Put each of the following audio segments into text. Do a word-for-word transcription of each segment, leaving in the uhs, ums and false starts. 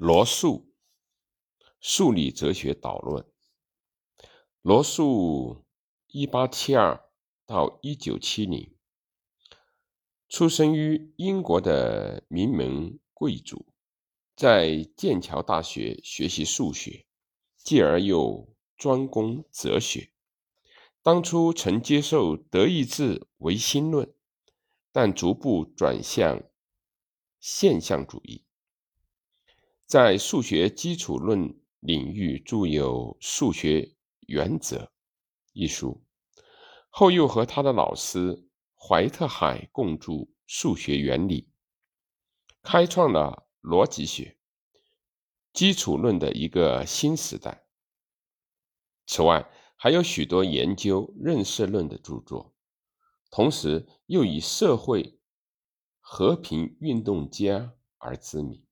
罗素数理哲学导论。罗素一八七二到一九七零出生于英国的名门贵族，在剑桥大学学习数学，继而又专攻哲学。当初曾接受德意志唯心论，但逐步转向现象主义，在数学基础论领域著有《数学原则》一书，后又和他的老师怀特海共著《数学原理》，开创了逻辑学、基础论的一个新时代。此外，还有许多研究认识论的著作，同时又以社会和平运动家而知名。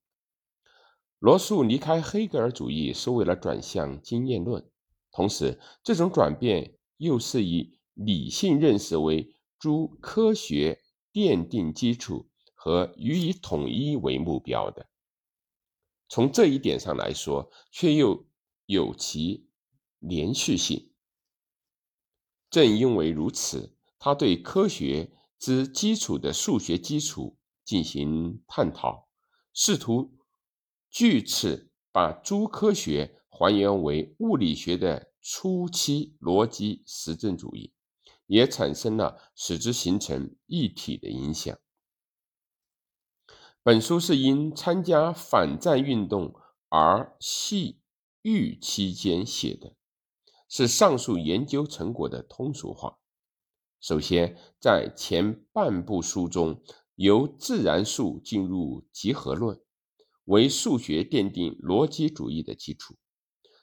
罗素离开黑格尔主义是为了转向经验论，同时这种转变又是以理性认识为诸科学奠定基础和予以统一为目标的。从这一点上来说，却又有其连续性。正因为如此，他对科学之基础的数学基础进行探讨，试图据此把诸科学还原为物理学的初期逻辑实证主义，也产生了使之形成一体的影响。本书是因参加反战运动而系狱期间写的，是上述研究成果的通俗化。首先，在前半部书中，由自然数进入集合论，为数学奠定逻辑主义的基础，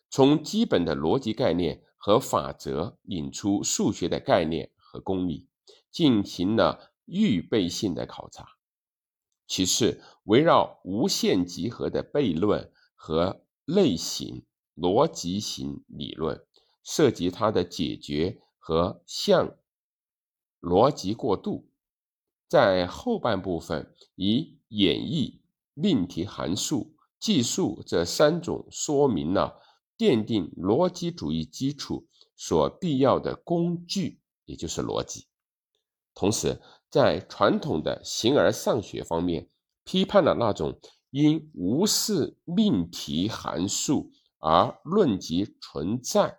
从基本的逻辑概念和法则引出数学的概念和公理，进行了预备性的考察。其次，围绕无限集合的悖论和类型逻辑型理论，涉及它的解决和向逻辑过渡。在后半部分，以演绎、命题函数、计数这三种说明了奠定逻辑主义基础所必要的工具，也就是逻辑。同时，在传统的形而上学方面，批判了那种因无视命题函数而论及存在，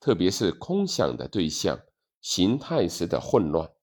特别是空想的对象、形态时的混乱，